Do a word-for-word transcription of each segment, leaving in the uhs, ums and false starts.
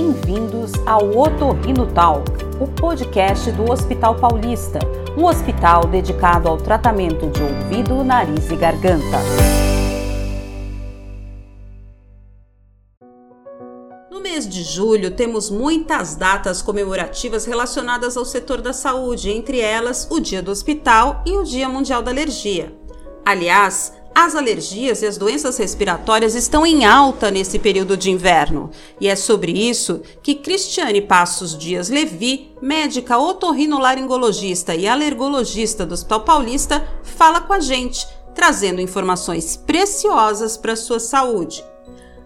Bem-vindos ao Otorrino Talk, o podcast do Hospital Paulista, um hospital dedicado ao tratamento de ouvido, nariz e garganta. No mês de julho, temos muitas datas comemorativas relacionadas ao setor da saúde, entre elas o Dia do Hospital e o Dia Mundial da Alergia. Aliás, as alergias e as doenças respiratórias estão em alta nesse período de inverno. E é sobre isso que Cristiane Passos Dias Levi, médica otorrinolaringologista e alergologista do Hospital Paulista, fala com a gente, trazendo informações preciosas para a sua saúde.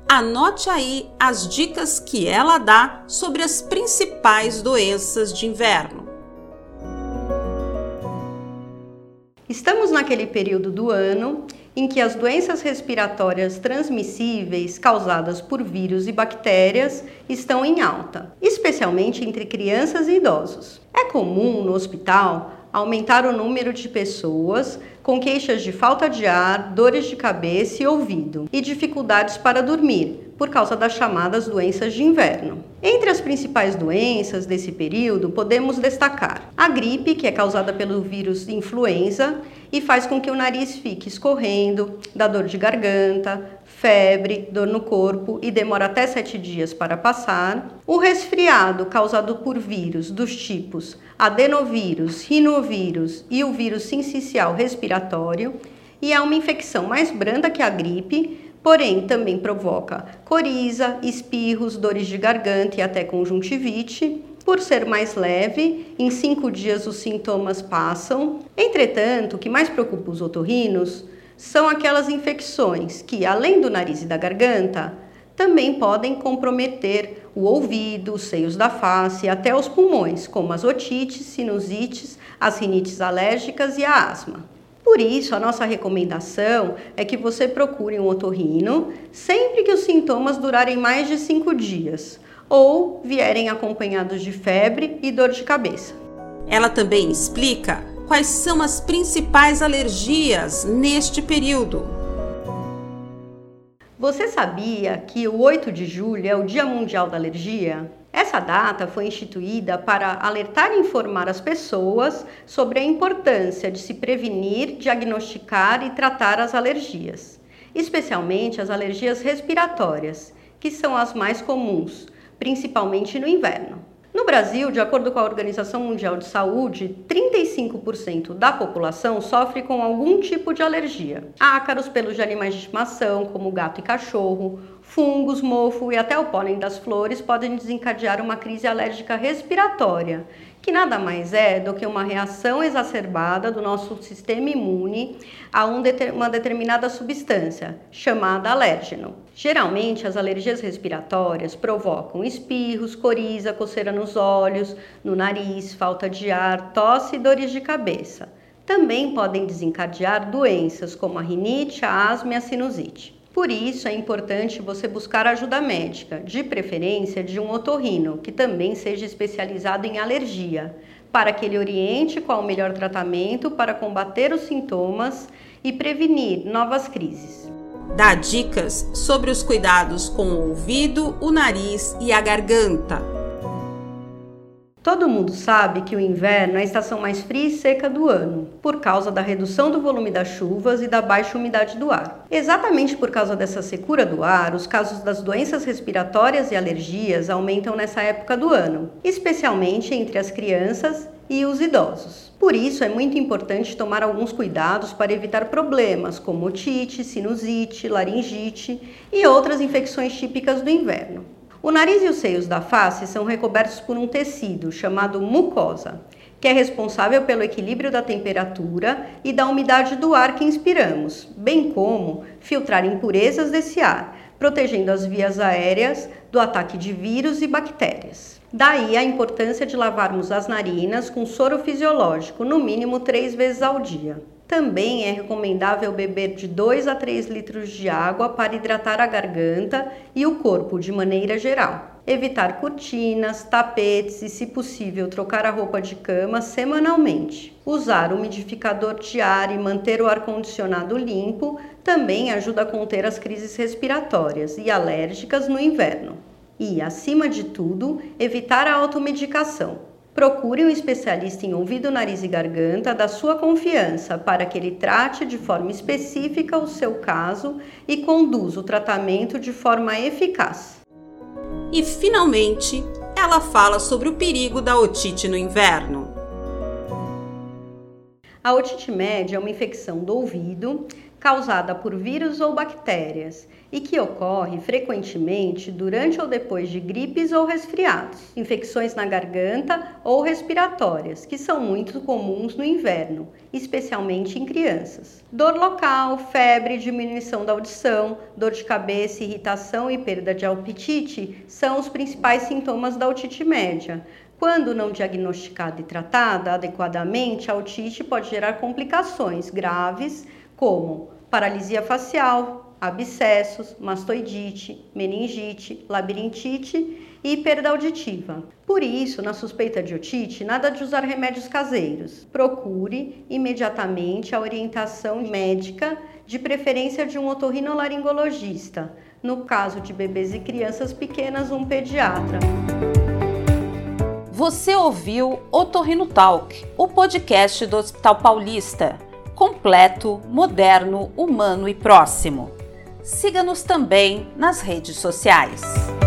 Anote aí as dicas que ela dá sobre as principais doenças de inverno. Estamos naquele período do ano em que as doenças respiratórias transmissíveis causadas por vírus e bactérias estão em alta, especialmente entre crianças e idosos. É comum no hospital aumentar o número de pessoas com queixas de falta de ar, dores de cabeça e ouvido e dificuldades para dormir por causa das chamadas doenças de inverno. Entre as principais doenças desse período, podemos destacar a gripe, que é causada pelo vírus influenza e faz com que o nariz fique escorrendo, dá dor de garganta, febre, dor no corpo e demora até sete dias para passar. O resfriado, causado por vírus dos tipos adenovírus, rinovírus e o vírus sincicial respiratório, e é uma infecção mais branda que a gripe, porém também provoca coriza, espirros, dores de garganta e até conjuntivite. Por ser mais leve, em cinco dias os sintomas passam. Entretanto, o que mais preocupa os otorrinos são aquelas infecções que, além do nariz e da garganta, também podem comprometer o ouvido, os seios da face e até os pulmões, como as otites, sinusites, as rinites alérgicas e a asma. Por isso, a nossa recomendação é que você procure um otorrino sempre que os sintomas durarem mais de cinco dias ou vierem acompanhados de febre e dor de cabeça. Ela também explica quais são as principais alergias neste período. Você sabia que o oito de julho é o Dia Mundial da Alergia? Essa data foi instituída para alertar e informar as pessoas sobre a importância de se prevenir, diagnosticar e tratar as alergias, especialmente as alergias respiratórias, que são as mais comuns, principalmente no inverno. No Brasil, de acordo com a Organização Mundial de Saúde, trinta e cinco por cento da população sofre com algum tipo de alergia. Ácaros, pelos de animais de estimação, como gato e cachorro, fungos, mofo e até o pólen das flores podem desencadear uma crise alérgica respiratória, que nada mais é do que uma reação exacerbada do nosso sistema imune a um deter- uma determinada substância, chamada alérgeno. Geralmente, as alergias respiratórias provocam espirros, coriza, coceira nos olhos, no nariz, falta de ar, tosse e dores de cabeça. Também podem desencadear doenças como a rinite, a asma e a sinusite. Por isso, é importante você buscar ajuda médica, de preferência de um otorrino, que também seja especializado em alergia, para que ele oriente qual o melhor tratamento para combater os sintomas e prevenir novas crises. Dá dicas sobre os cuidados com o ouvido, o nariz e a garganta. Todo mundo sabe que o inverno é a estação mais fria e seca do ano, por causa da redução do volume das chuvas e da baixa umidade do ar. Exatamente por causa dessa secura do ar, os casos das doenças respiratórias e alergias aumentam nessa época do ano, especialmente entre as crianças e os idosos. Por isso, é muito importante tomar alguns cuidados para evitar problemas como otite, sinusite, laringite e outras infecções típicas do inverno. O nariz e os seios da face são recobertos por um tecido chamado mucosa, que é responsável pelo equilíbrio da temperatura e da umidade do ar que inspiramos, bem como filtrar impurezas desse ar, protegendo as vias aéreas do ataque de vírus e bactérias. Daí a importância de lavarmos as narinas com soro fisiológico, no mínimo três vezes ao dia. Também é recomendável beber de dois a três litros de água para hidratar a garganta e o corpo de maneira geral. Evitar cortinas, tapetes e, se possível, trocar a roupa de cama semanalmente. Usar umidificador de ar e manter o ar-condicionado limpo também ajuda a conter as crises respiratórias e alérgicas no inverno. e, acima de tudo, evitar a automedicação. Procure um especialista em ouvido, nariz e garganta da sua confiança para que ele trate de forma específica o seu caso e conduza o tratamento de forma eficaz. E, finalmente, ela fala sobre o perigo da otite no inverno. A otite média é uma infecção do ouvido causada por vírus ou bactérias e que ocorre frequentemente durante ou depois de gripes ou resfriados, infecções na garganta ou respiratórias, que são muito comuns no inverno, especialmente em crianças. Dor local, febre, diminuição da audição, dor de cabeça, irritação e perda de apetite são os principais sintomas da otite média. Quando não diagnosticada e tratada adequadamente, a otite pode gerar complicações graves como paralisia facial, abscessos, mastoidite, meningite, labirintite e perda auditiva. Por isso, na suspeita de otite, nada de usar remédios caseiros. Procure imediatamente a orientação médica, de preferência de um otorrinolaringologista, no caso de bebês e crianças pequenas, um pediatra. Você ouviu Otorrino Talk, o podcast do Hospital Paulista, completo, moderno, humano e próximo. Siga-nos também nas redes sociais.